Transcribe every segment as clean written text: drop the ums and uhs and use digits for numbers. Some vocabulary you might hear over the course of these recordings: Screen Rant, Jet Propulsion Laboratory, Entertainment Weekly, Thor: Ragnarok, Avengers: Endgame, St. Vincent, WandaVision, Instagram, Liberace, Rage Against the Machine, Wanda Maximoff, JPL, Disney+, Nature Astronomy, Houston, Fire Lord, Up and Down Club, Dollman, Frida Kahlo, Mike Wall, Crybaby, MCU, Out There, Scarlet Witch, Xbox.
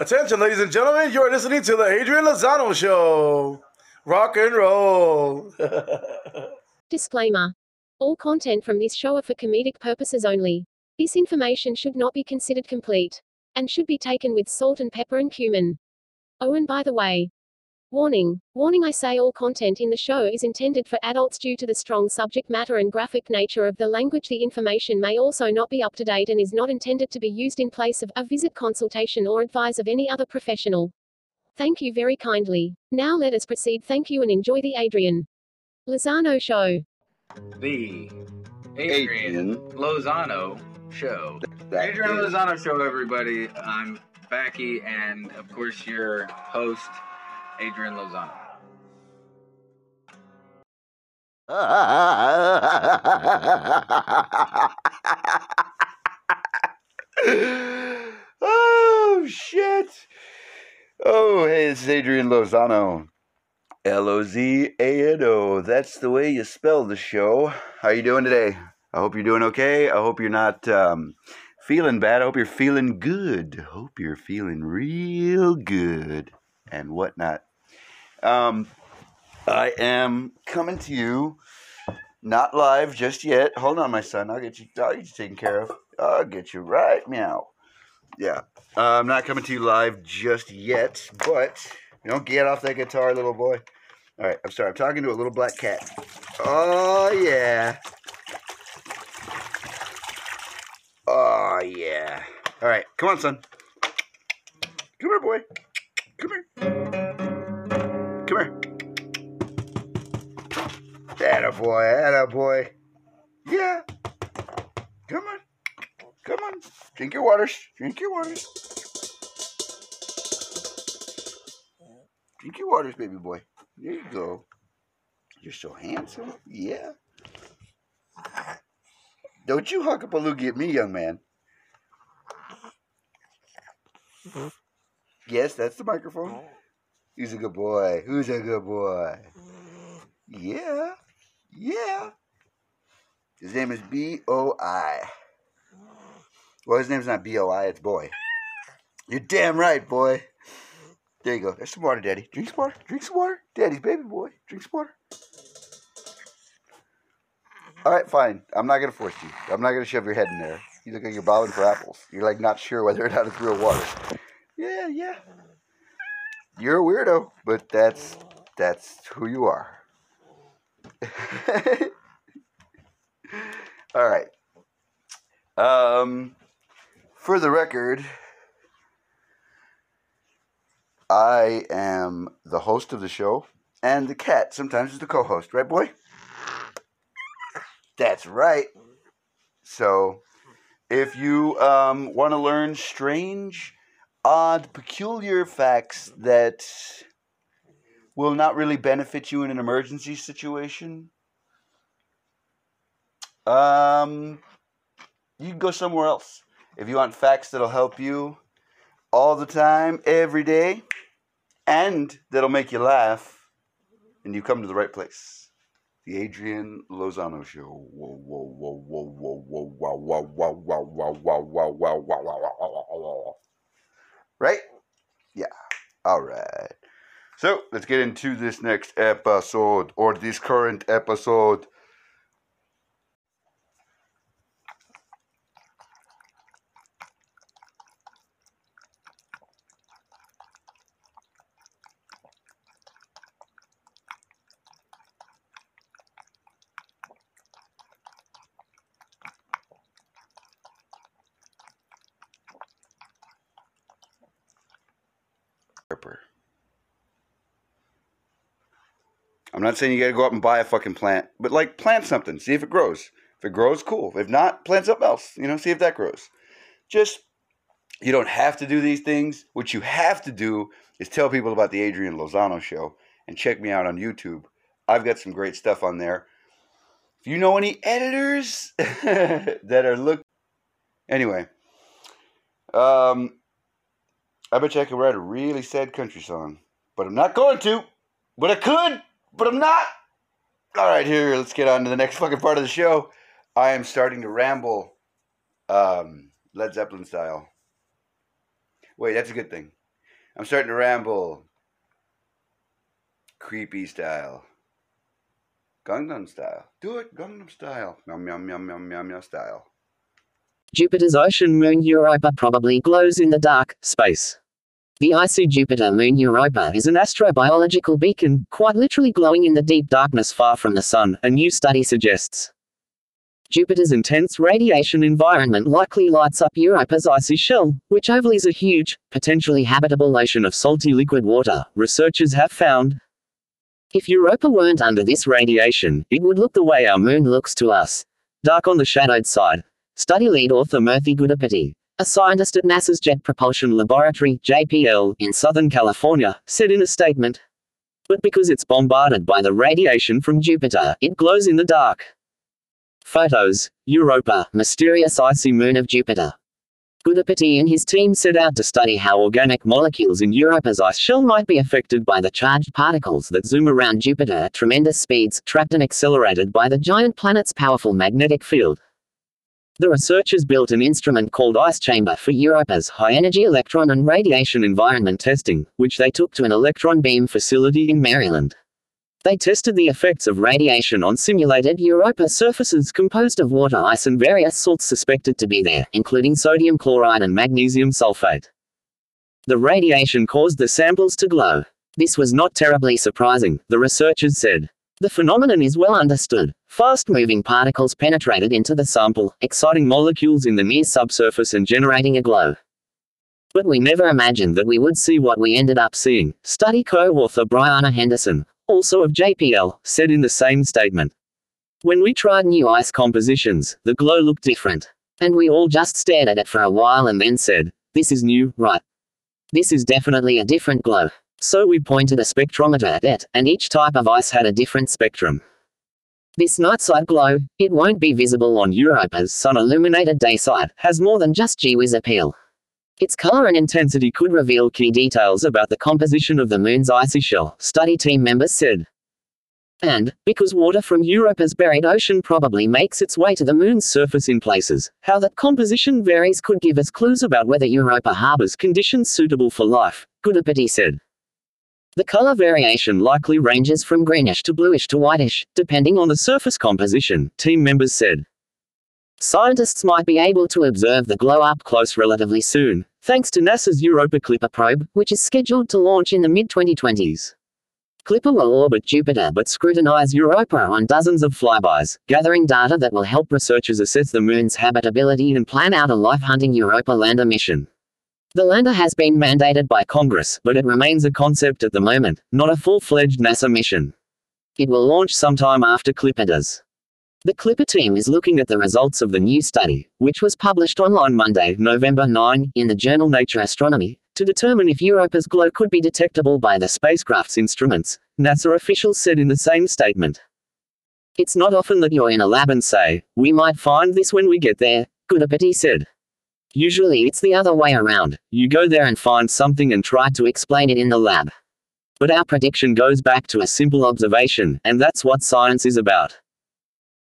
Attention, ladies and gentlemen, you're listening to The Adrian Lozano Show. Rock and roll. Disclaimer. All content from this show are for comedic purposes only. This information should not be considered complete and should be taken with salt and pepper and cumin. Oh, and by the way, warning. Warning, I say all content in the show is intended for adults due to the strong subject matter and graphic nature of the language. The information may also not be up to date and is not intended to be used in place of a visit, consultation, or advice of any other professional. Thank you very kindly. Now let us proceed. Thank you and enjoy the Adrian Lozano Show. The Adrian Lozano Show. Adrian Lozano Show, everybody. I'm Becky, and of course your host, Adrian Lozano. Oh, shit. Oh, hey, it's Adrian Lozano. L-O-Z-A-N-O. That's the way you spell the show. How you doing today? I hope you're doing okay. I hope you're not feeling bad. I hope you're feeling good. Hope you're feeling real good and whatnot. I am coming to you, not live just yet. Hold on, my son. I'll get you taken care of. I'll get you right now. Yeah. I'm not coming to you live just yet, but you don't get off that guitar, little boy. All right. I'm sorry. I'm talking to a little black cat. Oh, yeah. Oh, yeah. All right. Come on, son. Come here, boy. Come here. Come here. Atta boy, yeah, come on, come on, drink your waters, baby boy, there you go, you're so handsome, yeah, don't you huckapaloogie at me, young man, yes, that's the microphone. He's a good boy. Who's a good boy? Yeah. Yeah. His name is B-O-I. Well, his name's not B-O-I, it's boy. You're damn right, boy. There you go. There's some water, Daddy. Drink some water. Drink some water. Daddy's baby boy. Drink some water. All right, fine. I'm not going to force you. I'm not going to shove your head in there. You look like you're bobbing for apples. You're, like, not sure whether or not it's real water. Yeah, yeah. You're a weirdo, but that's who you are. All right. For the record, I am the host of the show, and the cat sometimes is the co-host, right, boy? That's right. So, if you want to learn strange, odd, peculiar facts that will not really benefit you in an emergency situation, you can go somewhere else. If you want facts that'll help you all the time, every day, and that'll make you laugh, and you come to the right place. The Adrian Lozano Show. Whoa, whoa, whoa, whoa, whoa, whoa, whoa, whoa, whoa, whoa, whoa, whoa, whoa, whoa, whoa, whoa, whoa. Right? Yeah. All right. So, let's get into this next episode, or this current episode. I'm not saying you gotta go out and buy a fucking plant, but like plant something, see if it grows. If it grows, cool. If not, plant something else, you know, see if that grows. Just, you don't have to do these things. What you have to do is tell people about the Adrian Lozano Show and check me out on YouTube. I've got some great stuff on there. If you know any editors that are looking... Anyway, I bet you I could write a really sad country song, but I'm not going to, but I could. But I'm not. All right, here, let's get on to the next fucking part of the show. I am starting to ramble Led Zeppelin style. Wait, that's a good thing. I'm starting to ramble. Creepy style. Gangnam style. Do it Gangnam style. Meow, meow, meow, meow, meow, meow style. Jupiter's ocean moon Europa probably glows in the dark, space. The icy Jupiter moon Europa is an astrobiological beacon, quite literally glowing in the deep darkness far from the sun, a new study suggests. Jupiter's intense radiation environment likely lights up Europa's icy shell, which overlies a huge, potentially habitable ocean of salty liquid water, researchers have found. If Europa weren't under this radiation, it would look the way our moon looks to us. Dark on the shadowed side. Study lead author Murthy Gudipati, a scientist at NASA's Jet Propulsion Laboratory, JPL, in Southern California, said in a statement. But because it's bombarded by the radiation from Jupiter, it glows in the dark. Photos, Europa, mysterious icy moon of Jupiter. Gudipati and his team set out to study how organic molecules in Europa's ice shell might be affected by the charged particles that zoom around Jupiter at tremendous speeds, trapped and accelerated by the giant planet's powerful magnetic field. The researchers built an instrument called Ice Chamber for Europa's high-energy electron and radiation environment testing, which they took to an electron beam facility in Maryland. They tested the effects of radiation on simulated Europa surfaces composed of water ice and various salts suspected to be there, including sodium chloride and magnesium sulfate. The radiation caused the samples to glow. This was not terribly surprising, the researchers said. The phenomenon is well understood. Fast-moving particles penetrated into the sample, exciting molecules in the near subsurface and generating a glow. But we never imagined that we would see what we ended up seeing, study co-author Brianna Henderson, also of JPL, said in the same statement. When we tried new ice compositions, the glow looked different. And we all just stared at it for a while and then said, this is new, right? This is definitely a different glow. So we pointed a spectrometer at it, and each type of ice had a different spectrum. This nightside glow, it won't be visible on Europa's sun-illuminated dayside, has more than just gee whiz appeal. Its color and intensity could reveal key details about the composition of the moon's icy shell, study team members said. And, because water from Europa's buried ocean probably makes its way to the moon's surface in places, how that composition varies could give us clues about whether Europa harbors conditions suitable for life, Gudipati said. The color variation likely ranges from greenish to bluish to whitish, depending on the surface composition, team members said. Scientists might be able to observe the glow up close relatively soon, thanks to NASA's Europa Clipper probe, which is scheduled to launch in the mid-2020s. Clipper will orbit Jupiter but scrutinize Europa on dozens of flybys, gathering data that will help researchers assess the moon's habitability and plan out a life-hunting Europa lander mission. The lander has been mandated by Congress, but it remains a concept at the moment, not a full-fledged NASA mission. It will launch sometime after Clipper does. The Clipper team is looking at the results of the new study, which was published online Monday, November 9, in the journal Nature Astronomy, to determine if Europa's glow could be detectable by the spacecraft's instruments, NASA officials said in the same statement. It's not often that you're in a lab and say, we might find this when we get there, Gudipati said. Usually it's the other way around, you go there and find something and try to explain it in the lab. But our prediction goes back to a simple observation, and that's what science is about.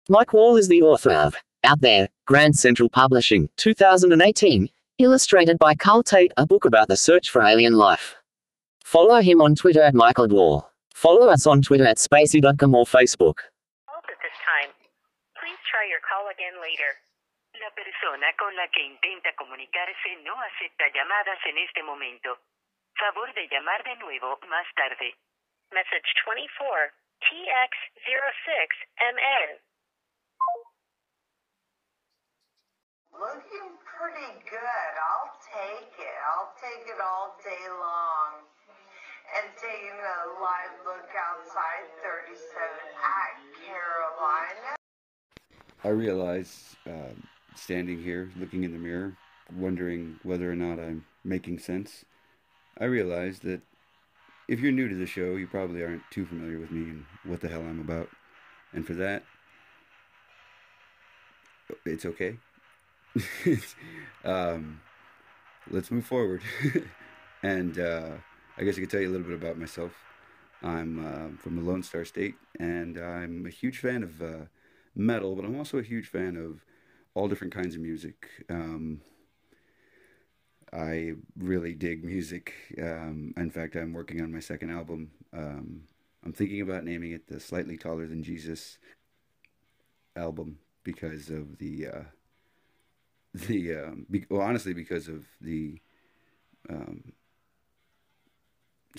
Mike Wall is the author of Out There, Grand Central Publishing, 2018, illustrated by Carl Tate, a book about the search for alien life. Follow him on Twitter at @MichaelWall. Follow us on Twitter at spacey.com or Facebook. Hold at this time. Please try your call again later. La persona con la que intenta comunicarse no acepta llamadas en este momento. Favor de llamar de nuevo más tarde. Message 24 TX06MN. Looking pretty good. I'll take it. I'll take it all day long. And taking a live look outside 37 at Carolina. I realize, standing here, looking in the mirror, wondering whether or not I'm making sense, I realize that if you're new to the show, you probably aren't too familiar with me and what the hell I'm about. And for that, it's okay. Let's move forward. And I guess I could tell you a little bit about myself. I'm from the Lone Star State, and I'm a huge fan of metal, but I'm also a huge fan of all different kinds of music. I really dig music. In fact, I'm working on my second album. I'm thinking about naming it the Slightly Taller Than Jesus album because of honestly because of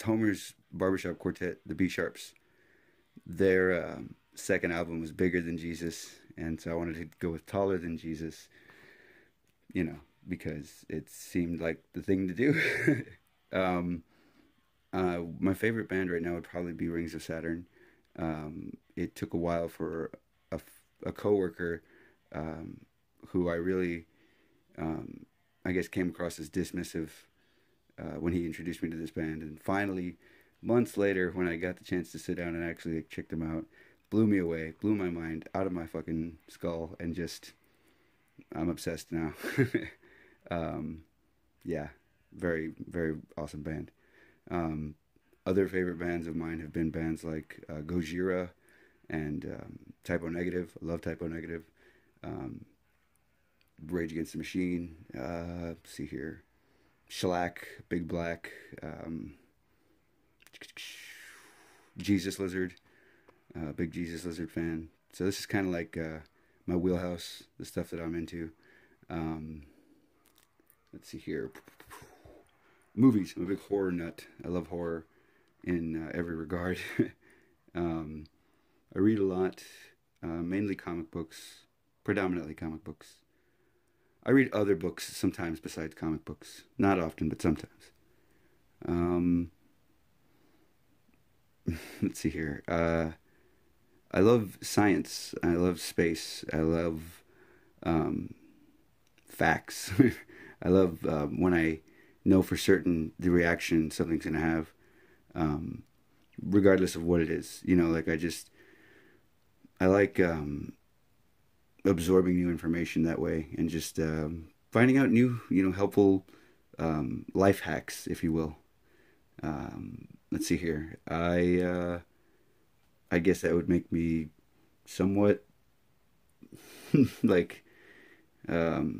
Homer's Barbershop Quartet, the B-Sharps. Their second album was Bigger Than Jesus, and so I wanted to go with Taller Than Jesus, you know, because it seemed like the thing to do. My favorite band right now would probably be Rings of Saturn. It took a while for a coworker who I really, I guess, came across as dismissive when he introduced me to this band. And finally, months later, when I got the chance to sit down and actually check them out, blew me away, blew my mind out of my fucking skull, and just, I'm obsessed now. Yeah, very, very awesome band. Other favorite bands of mine have been bands like Gojira and Type O Negative. I love Type O Negative. Rage Against the Machine. Let's see here. Shellac, Big Black, Jesus Lizard, big Jesus Lizard fan. So this is kind of like my wheelhouse, the stuff that I'm into. Let's see here. Movies. I'm a big horror nut. I love horror in every regard. I read a lot, mainly comic books, predominantly comic books. I read other books sometimes besides comic books. Not often, but sometimes. Let's see here. I love science. I love space. I love facts. I love when I know for certain the reaction something's going to have, regardless of what it is. You know, like I like... absorbing new information that way, and just finding out new, helpful life hacks, if you will. Let's see here. I guess that would make me somewhat like, I don't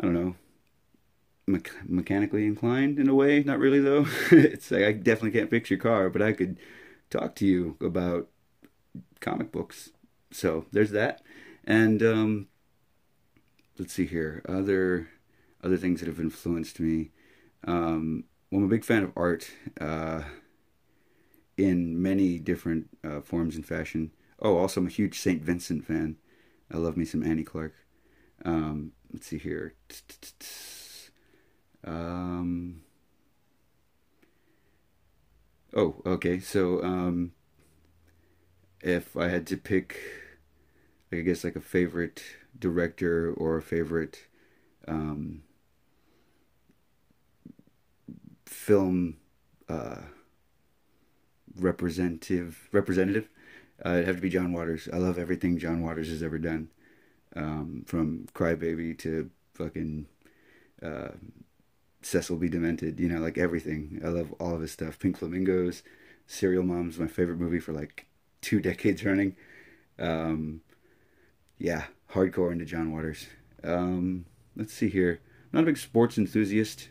know, mechanically inclined in a way. Not really though. It's like, I definitely can't fix your car, but I could talk to you about comic books. So there's that, and let's see here, other things that have influenced me. Well, I'm a big fan of art in many different forms and fashion. Oh, also I'm a huge St. Vincent fan. I love me some Annie Clark. Let's see here. Oh, okay, so... if I had to pick, I guess, like a favorite director or a favorite film representative, it'd have to be John Waters. I love everything John Waters has ever done, from Crybaby to fucking Cecil B. Demented, you know, like everything. I love all of his stuff. Pink Flamingos, Serial Mom's my favorite movie for like 2 decades running. Yeah, hardcore into John Waters. Let's see here. I'm not a big sports enthusiast.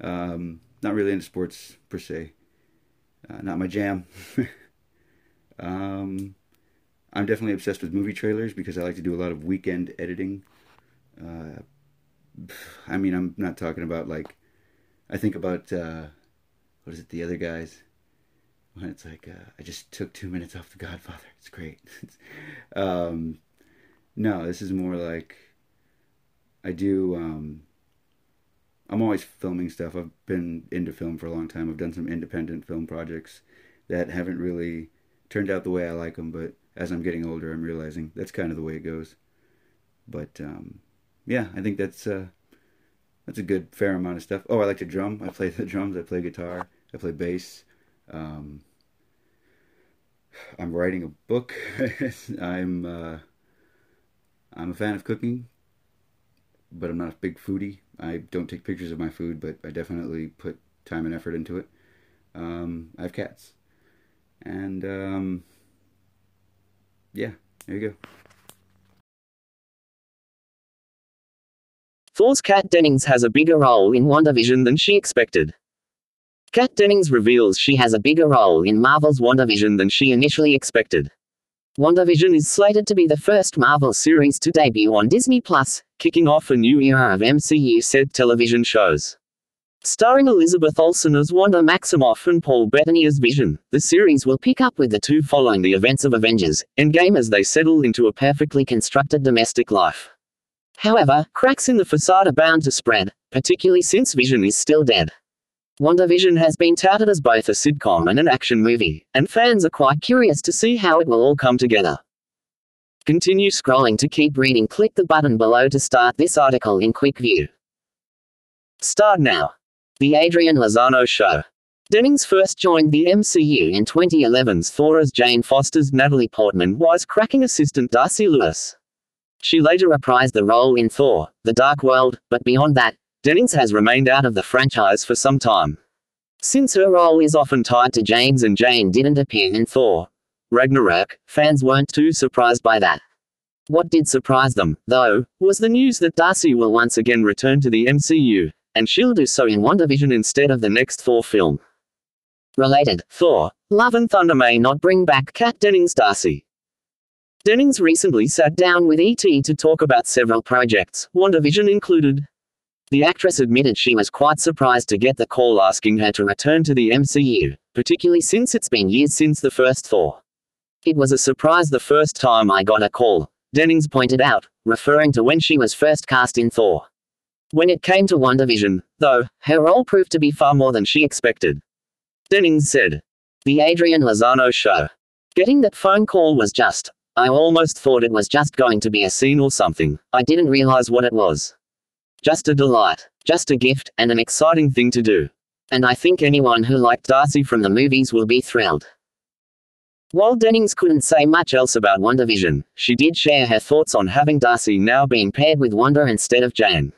Not really into sports per se. Not my jam. I'm definitely obsessed with movie trailers because I like to do a lot of weekend editing. I mean, I'm not talking about like, I think about, what is it, the other guys? It's like, I just took 2 minutes off The Godfather. It's great. No, this is more like I do, I'm always filming stuff. I've been into film for a long time. I've done some independent film projects that haven't really turned out the way I like them, but as I'm getting older, I'm realizing that's kind of the way it goes. But, yeah, I think that's a good fair amount of stuff. Oh, I like to drum. I play the drums. I play guitar. I play bass. I'm writing a book. I'm a fan of cooking, but I'm not a big foodie. I don't take pictures of my food, but I definitely put time and effort into it. I have cats. And, yeah, there you go. Thor's Kat Dennings has a bigger role in WandaVision than she expected. Kat Dennings reveals she has a bigger role in Marvel's WandaVision than she initially expected. WandaVision is slated to be the first Marvel series to debut on Disney+, kicking off a new era of MCU-set television shows. Starring Elizabeth Olsen as Wanda Maximoff and Paul Bettany as Vision, the series will pick up with the two following the events of Avengers: Endgame as they settle into a perfectly constructed domestic life. However, cracks in the facade are bound to spread, particularly since Vision is still dead. WandaVision has been touted as both a sitcom and an action movie, and fans are quite curious to see how it will all come together. Continue scrolling to keep reading. Click the button below to start this article in quick view. Start now. The Adrian Lozano Show. Dennings first joined the MCU in 2011's Thor as Jane Foster's Natalie Portman wisecracking assistant Darcy Lewis. She later reprised the role in Thor, The Dark World, but beyond that, Dennings has remained out of the franchise for some time. Since her role is often tied to Jane's and Jane didn't appear in Thor Ragnarok, fans weren't too surprised by that. What did surprise them, though, was the news that Darcy will once again return to the MCU, and she'll do so in WandaVision instead of the next Thor film. Related, Thor: Love and Thunder may not bring back Kat Dennings' Darcy. Dennings recently sat down with ET to talk about several projects, WandaVision included. The actress admitted she was quite surprised to get the call asking her to return to the MCU, particularly since it's been years since the first Thor. "It was a surprise the first time I got a call," Dennings pointed out, referring to when she was first cast in Thor. When it came to WandaVision, though, her role proved to be far more than she expected. Dennings said. The Adrian Lozano Show. "Getting that phone call was just, I almost thought it was just going to be a scene or something. I didn't realize what it was. Just a delight, just a gift, and an exciting thing to do. And I think anyone who liked Darcy from the movies will be thrilled." While Dennings couldn't say much else about WandaVision, she did share her thoughts on having Darcy now being paired with Wanda instead of Jane.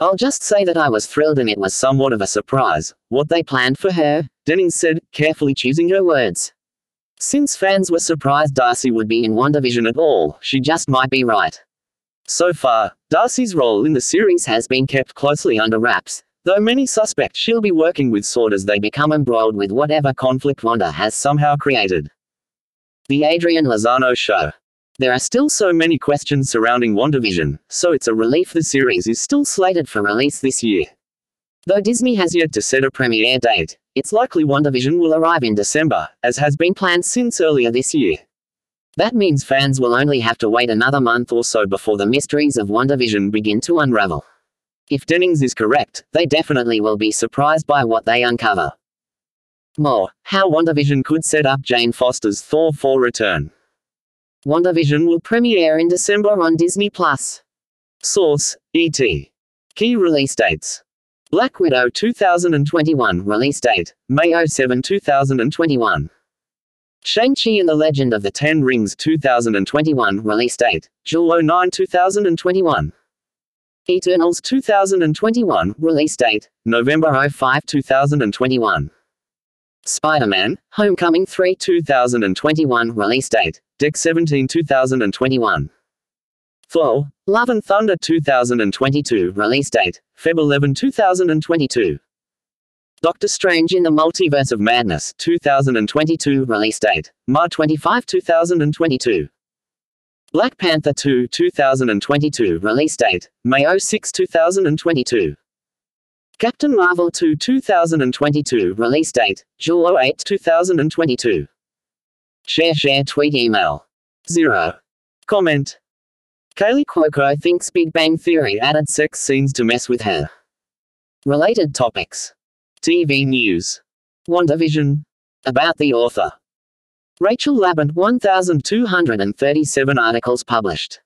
"I'll just say that I was thrilled and it was somewhat of a surprise, what they planned for her," Dennings said, carefully choosing her words. Since fans were surprised Darcy would be in WandaVision at all, she just might be right. So far, Darcy's role in the series has been kept closely under wraps, though many suspect she'll be working with S.W.O.R.D. as they become embroiled with whatever conflict Wanda has somehow created. The Adrian Lozano Show. There are still so many questions surrounding WandaVision, so it's a relief the series is still slated for release this year. Though Disney has yet to set a premiere date, it's likely WandaVision will arrive in December, as has been planned since earlier this year. That means fans will only have to wait another month or so before the mysteries of WandaVision begin to unravel. If Dennings is correct, they definitely will be surprised by what they uncover. More: how WandaVision could set up Jane Foster's Thor 4 return. WandaVision will premiere in December on Disney+. Source: ET. Key release dates. Black Widow 2021 release date, May 07, 2021. Shang-Chi and the Legend of the Ten Rings 2021 release date, July 9, 2021. Eternals 2021 release date, November 05, 2021. Spider-Man: Homecoming 3 2021 release date, Dec 17, 2021. Thor: Love and Thunder 2022 release date, Feb 11, 2022. Doctor Strange in the Multiverse of Madness 2022 release date, March 25, 2022. Black Panther 2 2022 release date, May 06, 2022. Captain Marvel 2 2022 release date, July 8, 2022. Share tweet email. 0. Comment. Kaylee Cuoco thinks Big Bang Theory added sex scenes to mess with her. Related topics. TV news. WandaVision. About the author. Rachel Labant. 1,237 articles published.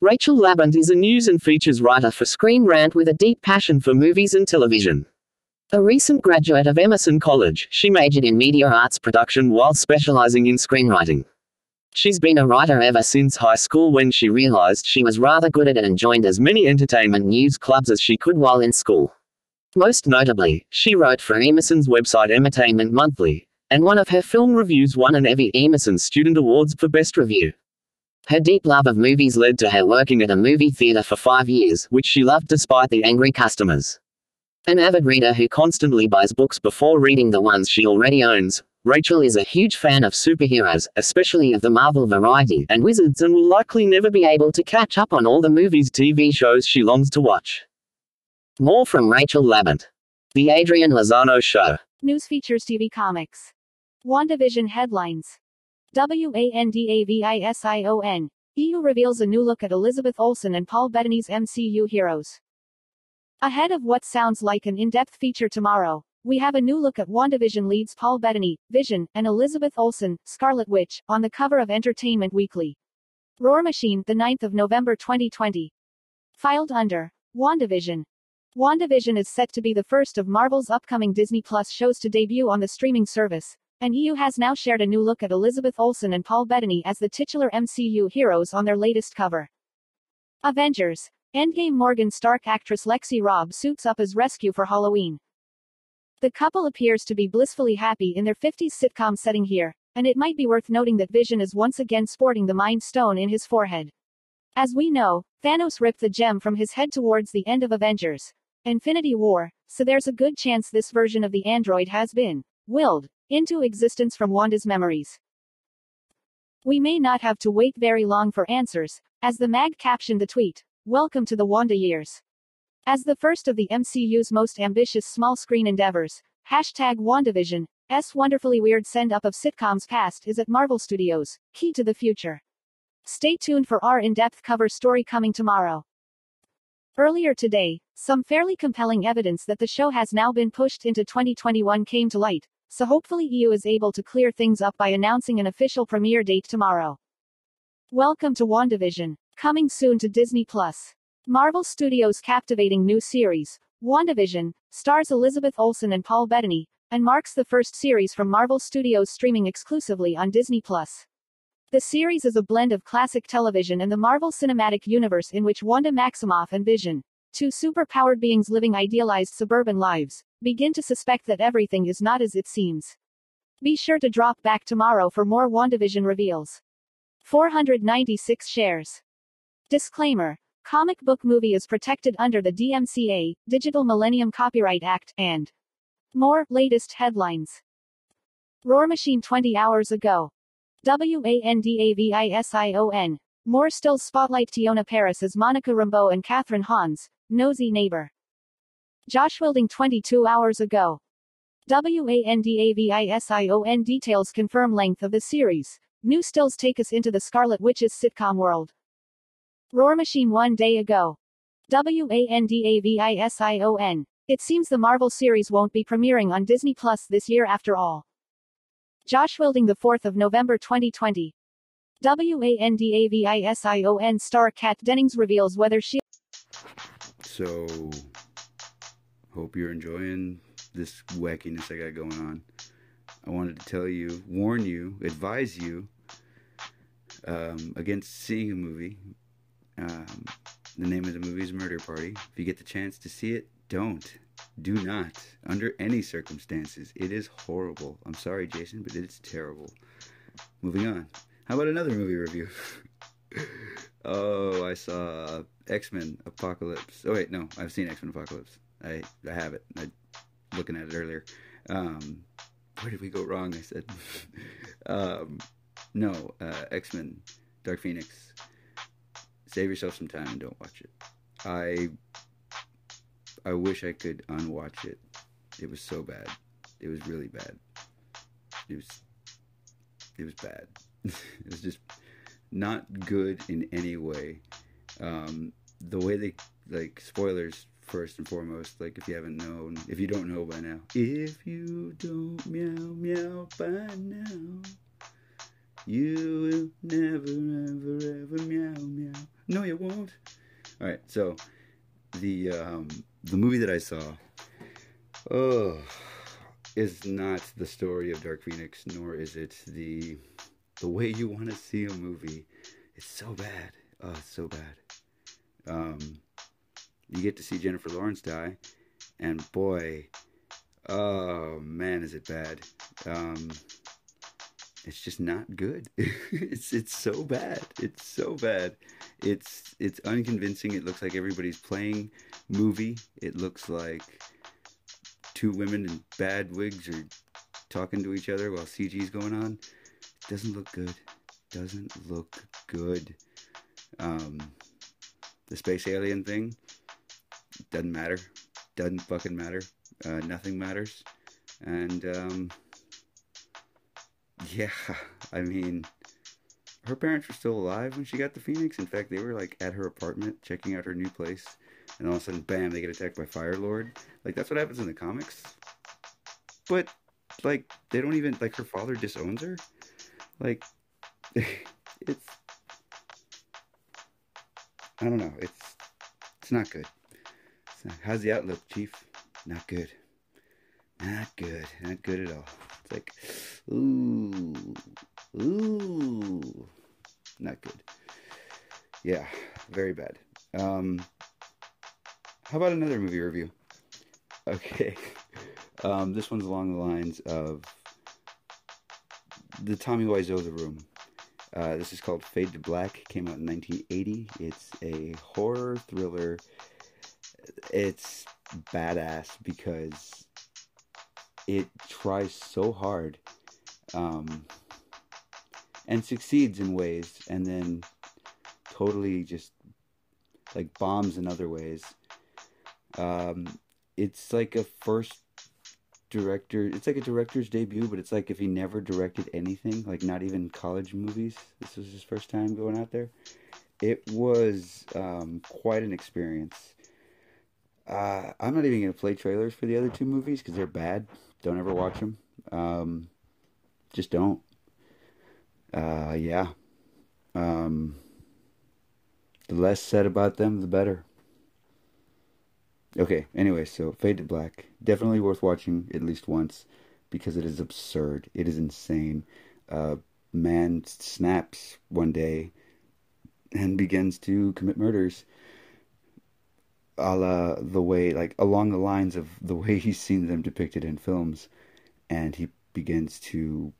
Rachel Labant is a news and features writer for Screen Rant with a deep passion for movies and television. A recent graduate of Emerson College, she majored in media arts production while specializing in screenwriting. She's been a writer ever since high school, when she realized she was rather good at it and joined as many entertainment news clubs as she could while in school. Most notably, she wrote for Emerson's website Entertainment Monthly, and one of her film reviews won an Evie Emerson Student Awards for Best Review. Her deep love of movies led to her working at a movie theater for 5 years, which she loved despite the angry customers. An avid reader who constantly buys books before reading the ones she already owns, Rachel is a huge fan of superheroes, especially of the Marvel variety, and wizards, and will likely never be able to catch up on all the movies and TV shows she longs to watch. More from Rachel Labant. The Adrian Lozano Show. News features TV comics. WandaVision headlines. WandaVision. EU reveals a new look at Elizabeth Olsen and Paul Bettany's MCU heroes. Ahead of what sounds like an in-depth feature tomorrow, we have a new look at WandaVision leads Paul Bettany, Vision, and Elizabeth Olsen, Scarlet Witch, on the cover of Entertainment Weekly. Roar Machine, the 9th of November 2020. Filed under WandaVision. WandaVision is set to be the first of Marvel's upcoming Disney+ shows to debut on the streaming service, and EU has now shared a new look at Elizabeth Olsen and Paul Bettany as the titular MCU heroes on their latest cover. Avengers: Endgame. Morgan Stark actress Lexi Robb suits up as Rescue for Halloween. The couple appears to be blissfully happy in their 50s sitcom setting here, and it might be worth noting that Vision is once again sporting the Mind Stone in his forehead. As we know, Thanos ripped the gem from his head towards the end of Avengers: Infinity War, so there's a good chance this version of the android has been willed into existence from Wanda's memories. We may not have to wait very long for answers, as the mag captioned the tweet, "Welcome to the Wanda years." As the first of the MCU's most ambitious small-screen endeavors, #WandaVision's wonderfully weird send-up of sitcoms past is at Marvel Studios, key to the future. Stay tuned for our in-depth cover story coming tomorrow. Earlier today, some fairly compelling evidence that the show has now been pushed into 2021 came to light, so hopefully EU is able to clear things up by announcing an official premiere date tomorrow. Welcome to WandaVision. Coming soon to Disney+. Marvel Studios' captivating new series, WandaVision, stars Elizabeth Olsen and Paul Bettany, and marks the first series from Marvel Studios streaming exclusively on Disney+. The series is a blend of classic television and the Marvel Cinematic Universe, in which Wanda Maximoff and Vision, two super-powered beings living idealized suburban lives, begin to suspect that everything is not as it seems. Be sure to drop back tomorrow for more WandaVision reveals. 496 shares. Disclaimer: Comic book movie is protected under the DMCA, Digital Millennium Copyright Act, and more. Latest headlines. Roar Machine. 20 hours ago. WandaVision. More stills spotlight Tiona Paris as Monica Rambeau and Catherine Hans, nosy neighbor. Josh Wilding. 22 hours ago. WandaVision. Details confirm length of the series. New stills take us into the Scarlet Witch's sitcom world. Roar Machine. 1 day ago. WandaVision. It seems the Marvel series won't be premiering on Disney Plus this year after all. Josh Wilding. 4 November 2020. WandaVision star Kat Dennings reveals whether she... So, hope you're enjoying this wackiness I got going on. I wanted to tell you, warn you, advise you against seeing a movie. The name of the movie is Murder Party. If you get the chance to see it, don't. Do not. Under any circumstances. It is horrible. I'm sorry, Jason, but it's terrible. Moving on. How about another movie review? Oh, I saw X-Men Apocalypse. Oh, wait, no. I've seen X-Men Apocalypse. I have it. I looking at it earlier. Where did we go wrong? I said. X-Men Dark Phoenix. Save yourself some time and don't watch it. I wish I could unwatch it. It was so bad. It was really bad. It was bad. It was just not good in any way. The way they, like, spoilers first and foremost, like, if you don't know by now. If you don't meow meow by now, you will never, ever, ever meow meow. No, you won't. All right, so the movie that I saw, is not the story of Dark Phoenix, nor is it the way you want to see a movie. It's so bad. Oh, it's so bad. You get to see Jennifer Lawrence die, and boy, oh man, is it bad. it's just not good. It's so bad. It's so bad. It's unconvincing. It looks like everybody's playing movie. It looks like two women in bad wigs are talking to each other while CG's going on. It doesn't look good. Doesn't look good. The space alien thing doesn't matter. Doesn't fucking matter. Nothing matters. And yeah, I mean, her parents were still alive when she got the Phoenix. In fact, they were like at her apartment checking out her new place, and all of a sudden, bam, they get attacked by Fire Lord. Like, that's what happens in the comics. But like, they don't even, like, her father disowns her. Like, it's, I don't know. It's not good. So, how's the outlook, Chief? Not good. Not good. Not good at all. It's like, ooh, not good. Yeah, very bad. How about another movie review? Okay. This one's along the lines of the Tommy Wiseau of the room. This is called Fade to Black. It came out in 1980. It's a horror thriller. It's badass because it tries so hard and succeeds in ways, and then totally just like bombs in other ways. It's like a first director, it's like a director's debut, but it's like if he never directed anything, like not even college movies. This was his first time going out there. It was quite an experience. I'm not even going to play trailers for the other two movies because they're bad. Don't ever watch them. Just don't. Yeah. The less said about them, the better. Okay, anyway, so Fade to Black. Definitely worth watching at least once because it is absurd. It is insane. Man snaps one day and begins to commit murders. A la the way, like, along the lines of the way he's seen them depicted in films, and he begins to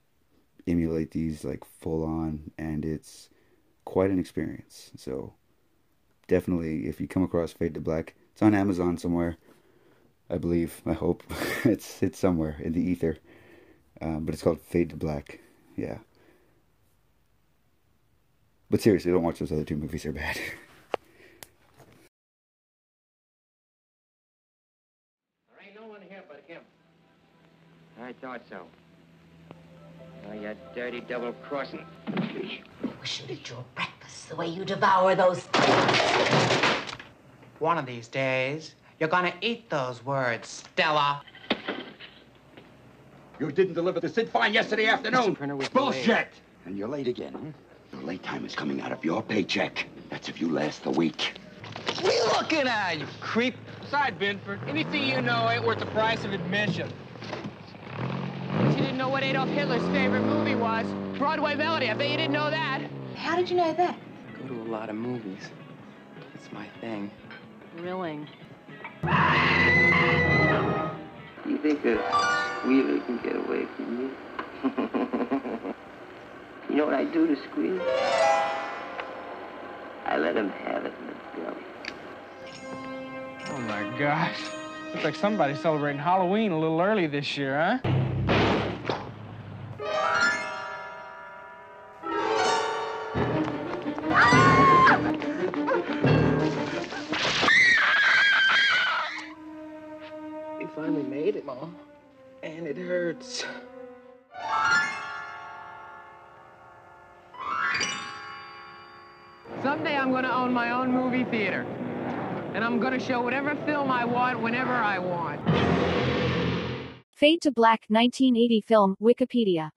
emulate these, like, full on, and it's quite an experience. So definitely, if you come across Fade to Black, it's on Amazon somewhere, I believe, I hope. it's somewhere in the ether, but it's called Fade to Black. Yeah, but seriously, don't watch those other two movies; they're bad. I thought so. Oh, you dirty double-crossing. You shouldn't eat your breakfast the way you devour those things. One of these days, you're gonna eat those words, Stella. You didn't deliver the Sid Fine yesterday afternoon. Bullshit! Late. And you're late again, huh? The late time is coming out of your paycheck. That's if you last the week. What are you looking at, you creep? Besides, Binford, anything you know ain't worth the price of admission. You didn't know what Adolf Hitler's favorite movie was. Broadway Melody, I bet you didn't know that. How did you know that? I go to a lot of movies. It's my thing. Thrilling. You think that Squealer can get away from you? You know what I do to Squealer? I let him have it in the belly. Oh my gosh. Looks like somebody's celebrating Halloween a little early this year, huh? Someday I'm going to own my own movie theater, and I'm going to show whatever film I want, whenever I want. Fade to Black, 1980 film, Wikipedia.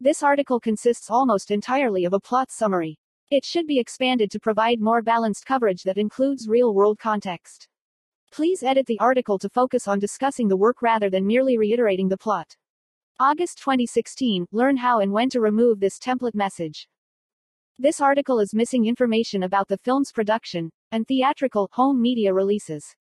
This article consists almost entirely of a plot summary. It should be expanded to provide more balanced coverage that includes real-world context. Please edit the article to focus on discussing the work rather than merely reiterating the plot. August 2016, learn how and when to remove this template message. This article is missing information about the film's production and theatrical home media releases.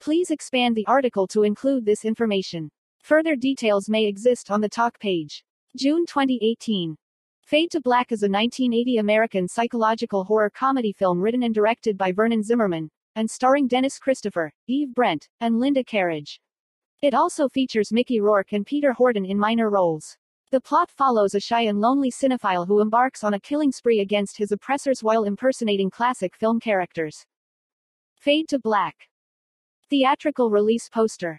Please expand the article to include this information. Further details may exist on the talk page. June 2018. Fade to Black is a 1980 American psychological horror comedy film written and directed by Vernon Zimmerman, and starring Dennis Christopher, Eve Brent, and Linda Carriage. It also features Mickey Rourke and Peter Horton in minor roles. The plot follows a shy and lonely cinephile who embarks on a killing spree against his oppressors while impersonating classic film characters. Fade to Black. Theatrical release poster.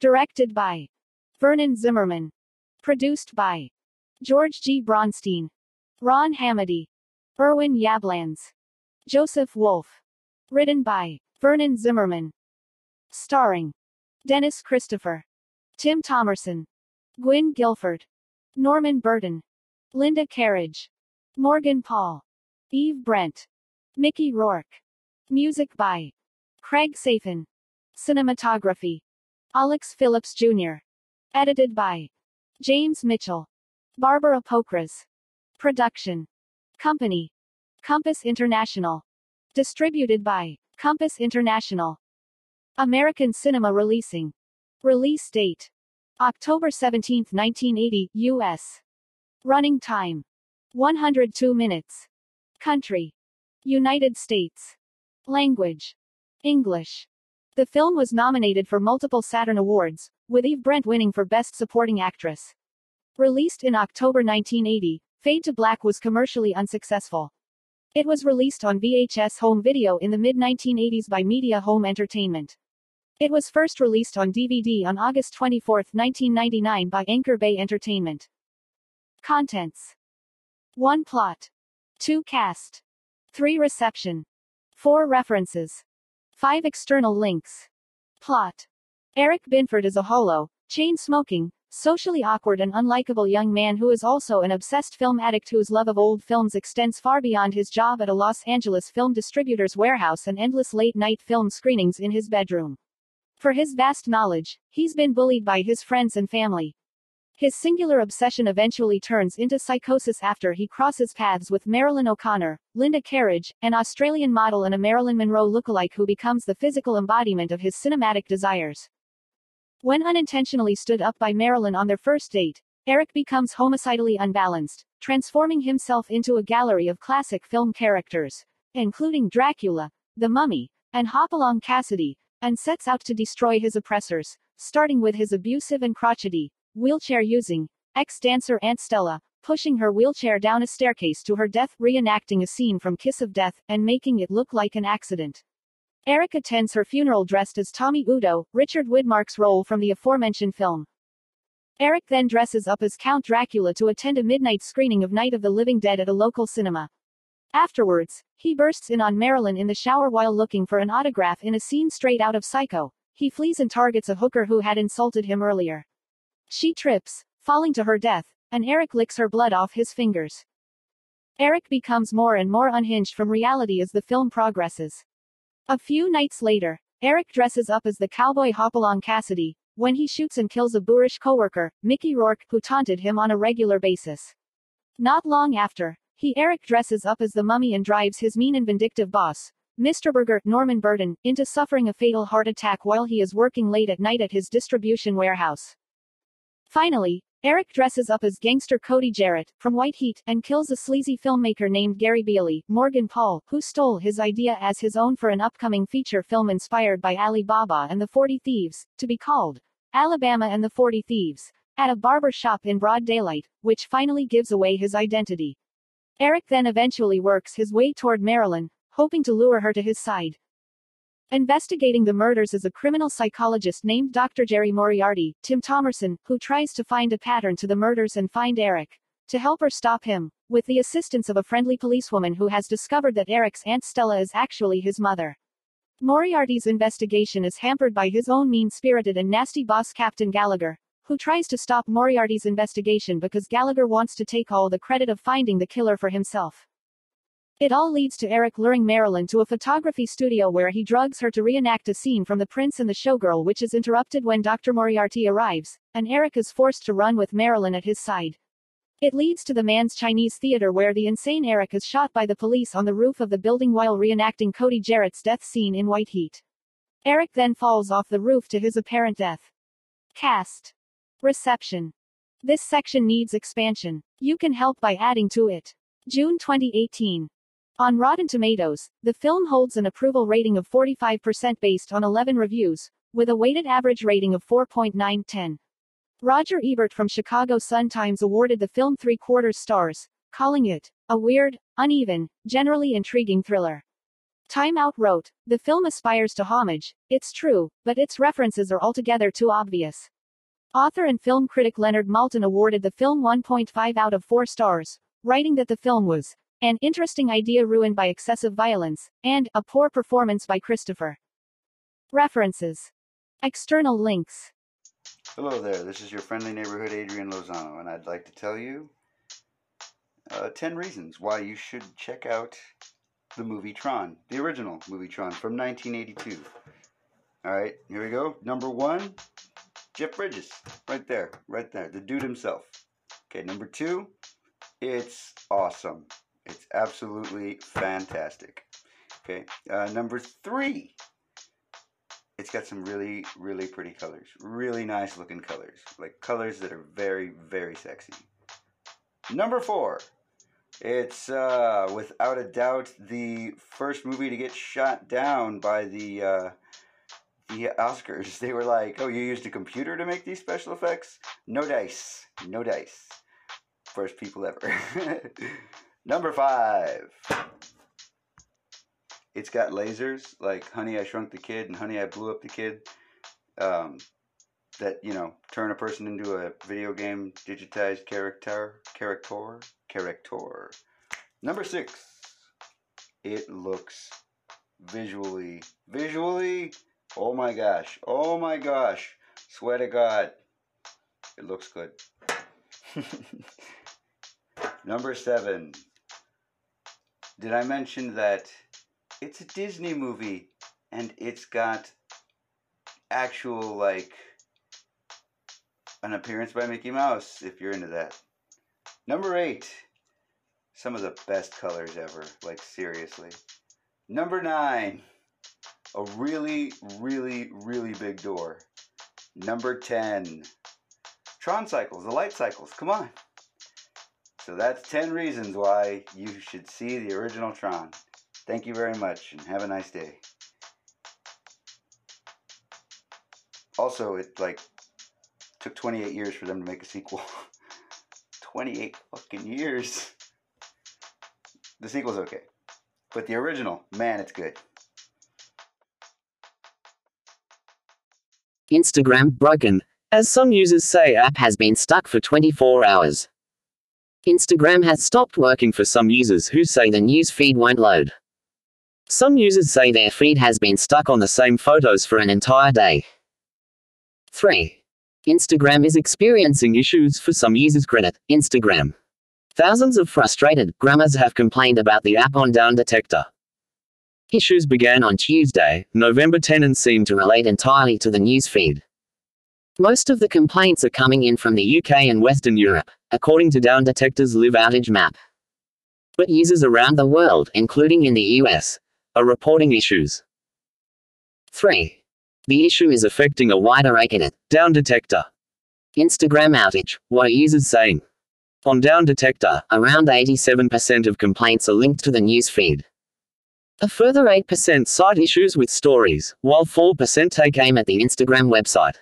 Directed by Vernon Zimmerman. Produced by George G. Bronstein, Ron Hamady, Erwin Yablans, Joseph Wolf. Written by Vernon Zimmerman. Starring Dennis Christopher, Tim Thomerson, Gwynne Gilford, Norman Burton, Linda Carriage, Morgan Paul, Eve Brent, Mickey Rourke. Music by Craig Safin. Cinematography Alex Phillips Jr. Edited by James Mitchell, Barbara Pochras. Production Company Compass International. Distributed by Compass International. American Cinema Releasing. Release date October 17, 1980, U.S. Running time 102 minutes. Country United States. Language English. The film was nominated for multiple Saturn Awards, with Eve Brent winning for Best Supporting Actress. Released in October 1980, Fade to Black was commercially unsuccessful. It was released on VHS home video in the mid-1980s by Media Home Entertainment. It was first released on DVD on August 24, 1999 by Anchor Bay Entertainment. Contents. 1 plot. 2 cast. 3 reception. 4 references. 5 external links. Plot. Eric Binford is a hollow, chain-smoking, socially awkward and unlikable young man who is also an obsessed film addict whose love of old films extends far beyond his job at a Los Angeles film distributor's warehouse and endless late-night film screenings in his bedroom. For his vast knowledge, he's been bullied by his friends and family. His singular obsession eventually turns into psychosis after he crosses paths with Marilyn O'Connor, Linda Carriage, an Australian model and a Marilyn Monroe lookalike who becomes the physical embodiment of his cinematic desires. When unintentionally stood up by Marilyn on their first date, Eric becomes homicidally unbalanced, transforming himself into a gallery of classic film characters, including Dracula, the Mummy, and Hopalong Cassidy, and sets out to destroy his oppressors, starting with his abusive and crotchety, wheelchair-using ex-dancer Aunt Stella, pushing her wheelchair down a staircase to her death, reenacting a scene from Kiss of Death and making it look like an accident. Eric attends her funeral dressed as Tommy Udo, Richard Widmark's role from the aforementioned film. Eric then dresses up as Count Dracula to attend a midnight screening of Night of the Living Dead at a local cinema. Afterwards, he bursts in on Marilyn in the shower while looking for an autograph in a scene straight out of Psycho. He flees and targets a hooker who had insulted him earlier. She trips, falling to her death, and Eric licks her blood off his fingers. Eric becomes more and more unhinged from reality as the film progresses. A few nights later, Eric dresses up as the cowboy Hopalong Cassidy, when he shoots and kills a boorish coworker, Mickey Rourke, who taunted him on a regular basis. Not long after, Eric dresses up as the Mummy and drives his mean and vindictive boss, Mr. Burger, Norman Burton, into suffering a fatal heart attack while he is working late at night at his distribution warehouse. Finally, Eric dresses up as gangster Cody Jarrett, from White Heat, and kills a sleazy filmmaker named Gary Bailey, Morgan Paul, who stole his idea as his own for an upcoming feature film inspired by Alibaba and the 40 Thieves, to be called Alabama and the 40 Thieves, at a barber shop in broad daylight, which finally gives away his identity. Eric then eventually works his way toward Marilyn, hoping to lure her to his side. Investigating the murders is a criminal psychologist named Dr. Jerry Moriarty, Tim Thomerson, who tries to find a pattern to the murders and find Eric, to help or stop him, with the assistance of a friendly policewoman who has discovered that Eric's Aunt Stella is actually his mother. Moriarty's investigation is hampered by his own mean-spirited and nasty boss Captain Gallagher, who tries to stop Moriarty's investigation because Gallagher wants to take all the credit of finding the killer for himself. It all leads to Eric luring Marilyn to a photography studio where he drugs her to reenact a scene from The Prince and the Showgirl, which is interrupted when Dr. Moriarty arrives, and Eric is forced to run with Marilyn at his side. It leads to the Man's Chinese Theater where the insane Eric is shot by the police on the roof of the building while reenacting Cody Jarrett's death scene in White Heat. Eric then falls off the roof to his apparent death. Cast. Reception. This section needs expansion. You can help by adding to it. June 2018. On Rotten Tomatoes, the film holds an approval rating of 45% based on 11 reviews, with a weighted average rating of 4.9/10. Roger Ebert from Chicago Sun-Times awarded the film 3/4 stars, calling it a weird, uneven, generally intriguing thriller. Time Out wrote, the film aspires to homage, it's true, but its references are altogether too obvious. Author and film critic Leonard Maltin awarded the film 1.5 out of 4 stars, writing that the film was an interesting idea ruined by excessive violence, and a poor performance by Christopher. References. External links. Hello there, this is your friendly neighborhood Adrian Lozano, and I'd like to tell you 10 reasons why you should check out the movie Tron, the original movie Tron from 1982. Alright, here we go. Number 1, Jeff Bridges, right there, the dude himself. Okay, number 2, it's awesome. It's absolutely fantastic. Okay, number 3, it's got some really, really pretty colors. Really nice looking colors, like colors that are very, very sexy. Number 4, it's without a doubt the first movie to get shot down by the Oscars. They were like, oh, you used a computer to make these special effects? No dice. No dice. First people ever. Number 5. It's got lasers like Honey, I Shrunk the Kid and Honey, I Blew Up the Kid that, you know, turn a person into a video game digitized character. Number 6. It looks visually, oh my gosh, swear to God, it looks good. Number 7. Did I mention that it's a Disney movie and it's got actual, like, an appearance by Mickey Mouse, if you're into that. Number 8. Some of the best colors ever, like, seriously. Number 9. A really, really, really big door. Number 10. Tron cycles, the light cycles, come on. So that's 10 reasons why you should see the original Tron. Thank you very much, and have a nice day. Also, it, like, took 28 years for them to make a sequel. 28 fucking years. The sequel's okay. But the original, man, it's good. Instagram broken. As some users say, app has been stuck for 24 hours. Instagram has stopped working for some users who say the news feed won't load. Some users say their feed has been stuck on the same photos for an entire day. 3. Instagram is experiencing issues for some users. Credit Instagram. Thousands of frustrated grammars have complained about the app on Down Detector. Issues began on Tuesday, November 10 and seem to relate entirely to the news feed. Most of the complaints are coming in from the UK and Western Europe, according to Down Detector's live outage map. But users around the world, including in the US, are reporting issues. 3. The issue is affecting a wider market. Down Detector. Instagram outage, what are users saying? On Down Detector, around 87% of complaints are linked to the news feed. A further 8% cite issues with stories, while 4% take aim at the Instagram website.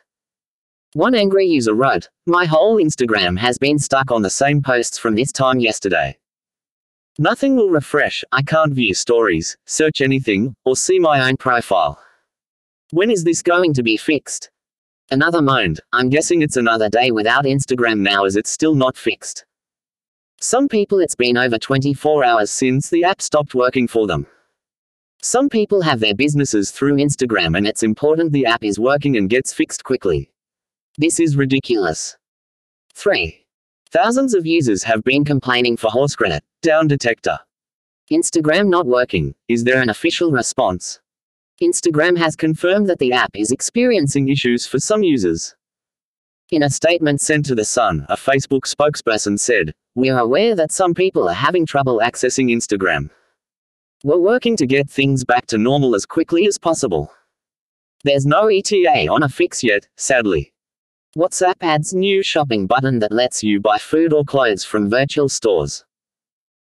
One angry user wrote, "My whole Instagram has been stuck on the same posts from this time yesterday. Nothing will refresh, I can't view stories, search anything, or see my own profile. When is this going to be fixed?" Another moaned, "I'm guessing it's another day without Instagram now as it's still not fixed." Some people it's been over 24 hours since the app stopped working for them. Some people have their businesses through Instagram and it's important the app is working and gets fixed quickly. This is ridiculous. 3. Thousands of users have been complaining for horse. Credit Down Detector. Instagram not working, is there an official response? Instagram has confirmed that the app is experiencing issues for some users. In a statement sent to The Sun, a Facebook spokesperson said, "We are aware that some people are having trouble accessing Instagram. We're working to get things back to normal as quickly as possible. There's no ETA on a fix yet, sadly." WhatsApp adds new shopping button that lets you buy food or clothes from virtual stores.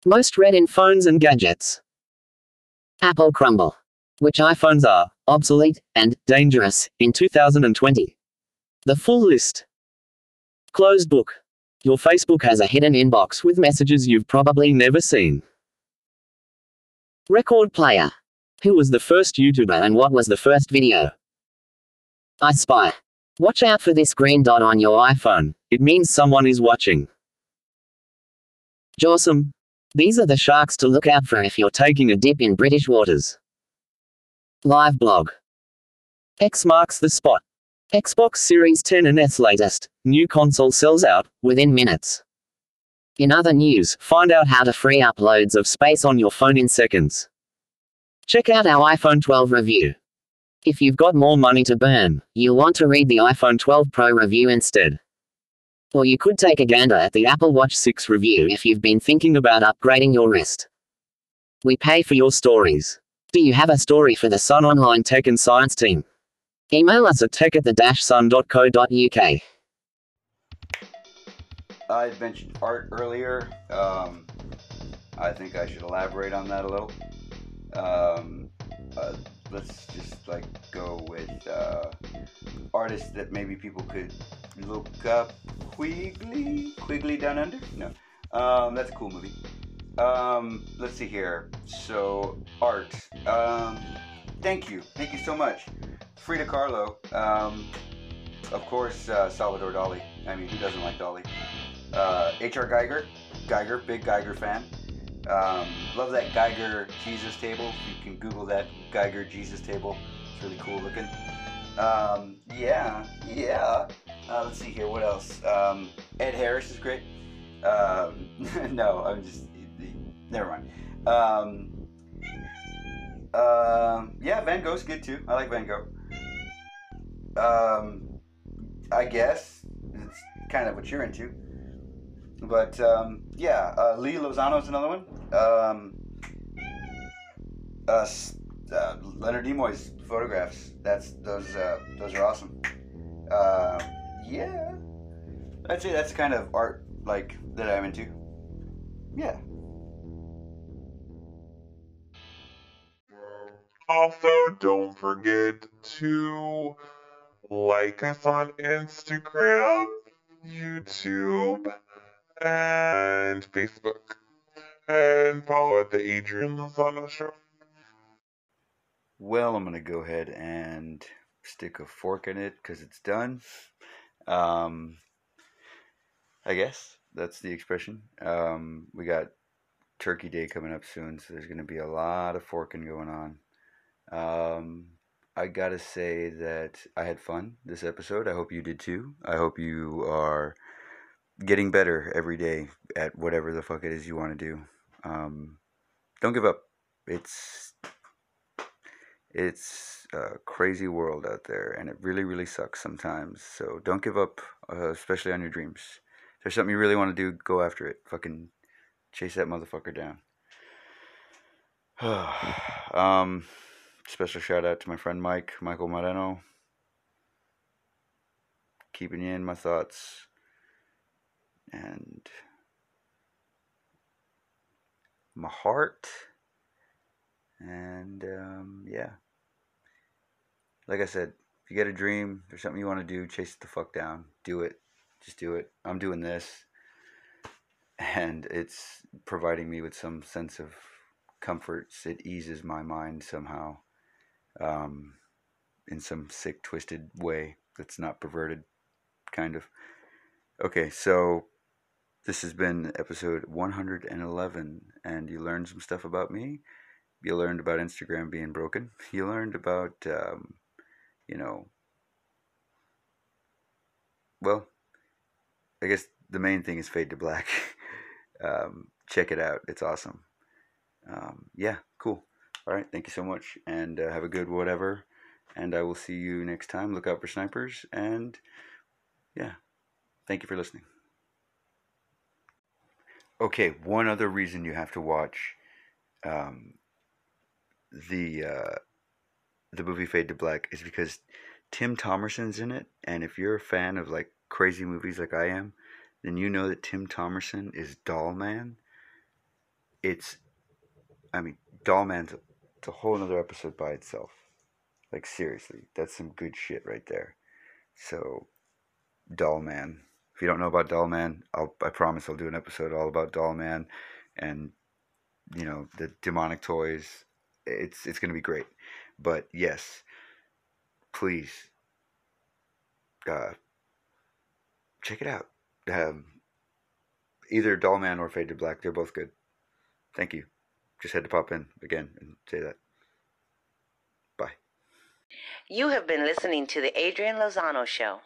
Most read in phones and gadgets. Apple crumble. Which iPhones are obsolete and dangerous in 2020? The full list. Closed book. Your Facebook has a hidden inbox with messages you've probably never seen. Record player. Who was the first YouTuber and what was the first video? I spy. Watch out for this green dot on your iPhone, it means someone is watching. Jawsome. These are the sharks to look out for if you're taking a dip in British waters. Live blog. X marks the spot. Xbox Series 10 and S latest, new console sells out, within minutes. In other news, find out how to free up loads of space on your phone in seconds. Check out our iPhone 12 review. If you've got more money to burn, you'll want to read the iPhone 12 Pro review instead. Or you could take a gander at the Apple Watch 6 review if you've been thinking about upgrading your wrist. We pay for your stories. Do you have a story for the Sun Online Tech and Science team? Email us at tech@the-sun.co.uk. I mentioned art earlier. I think I should elaborate on that a little. Let's just like go with artists that maybe people could look up. Quigley Down Under? No. That's a cool movie. Let's see here. So, art. Thank you. Thank you so much. Frida Kahlo. Of course, Salvador Dali. I mean, who doesn't like Dali? H.R. Geiger. Big Geiger fan. Love that Geiger Jesus table. You can Google that Geiger Jesus table. It's really cool looking. Let's see here. What else? Ed Harris is great. Never mind. Van Gogh's good too. I like Van Gogh. I guess it's kind of what you're into. But, Lee Lozano's another one. Leonard Nimoy's photographs. Those are awesome. I'd say that's the kind of art, that I'm into. Yeah. Also, don't forget to like us on Instagram, YouTube, and Facebook, and follow at the Adrian Lozano Show. Well, I'm going to go ahead and stick a fork in it because it's done. I guess that's the expression. We got Turkey Day coming up soon, so there's going to be a lot of forking going on. I got to say that I had fun this episode. I hope you did too. I hope you are getting better every day at whatever the fuck it is you want to do. Don't give up. It's a crazy world out there, and it really, really sucks sometimes. So don't give up, especially on your dreams. If there's something you really want to do, go after it. Fucking chase that motherfucker down. Special shout out to my friend Michael Moreno. Keeping you in my thoughts. And my heart, and like I said, if you got a dream, there's something you want to do, chase it the fuck down, do it, just do it. I'm doing this, and it's providing me with some sense of comfort. It eases my mind somehow, in some sick, twisted way that's not perverted, kind of. Okay, so this has been episode 111, and you learned some stuff about me. You learned about Instagram being broken. You learned about, I guess the main thing is Fade to Black. Check it out. It's awesome. Cool. All right, thank you so much, and have a good whatever, and I will see you next time. Look out for snipers, and thank you for listening. Okay, one other reason you have to watch the movie Fade to Black is because Tim Thomerson's in it, and if you're a fan of like crazy movies like I am, then you know that Tim Thomerson is Dollman. Dollman's a whole other episode by itself. Like, seriously, that's some good shit right there. So, Dollman. If you don't know about Dollman, I promise I'll do an episode all about Dollman and, you know, the demonic toys. It's going to be great. But, yes, please, check it out. Either Dollman or Faded Black, they're both good. Thank you. Just had to pop in again and say that. Bye. You have been listening to The Adrian Lozano Show.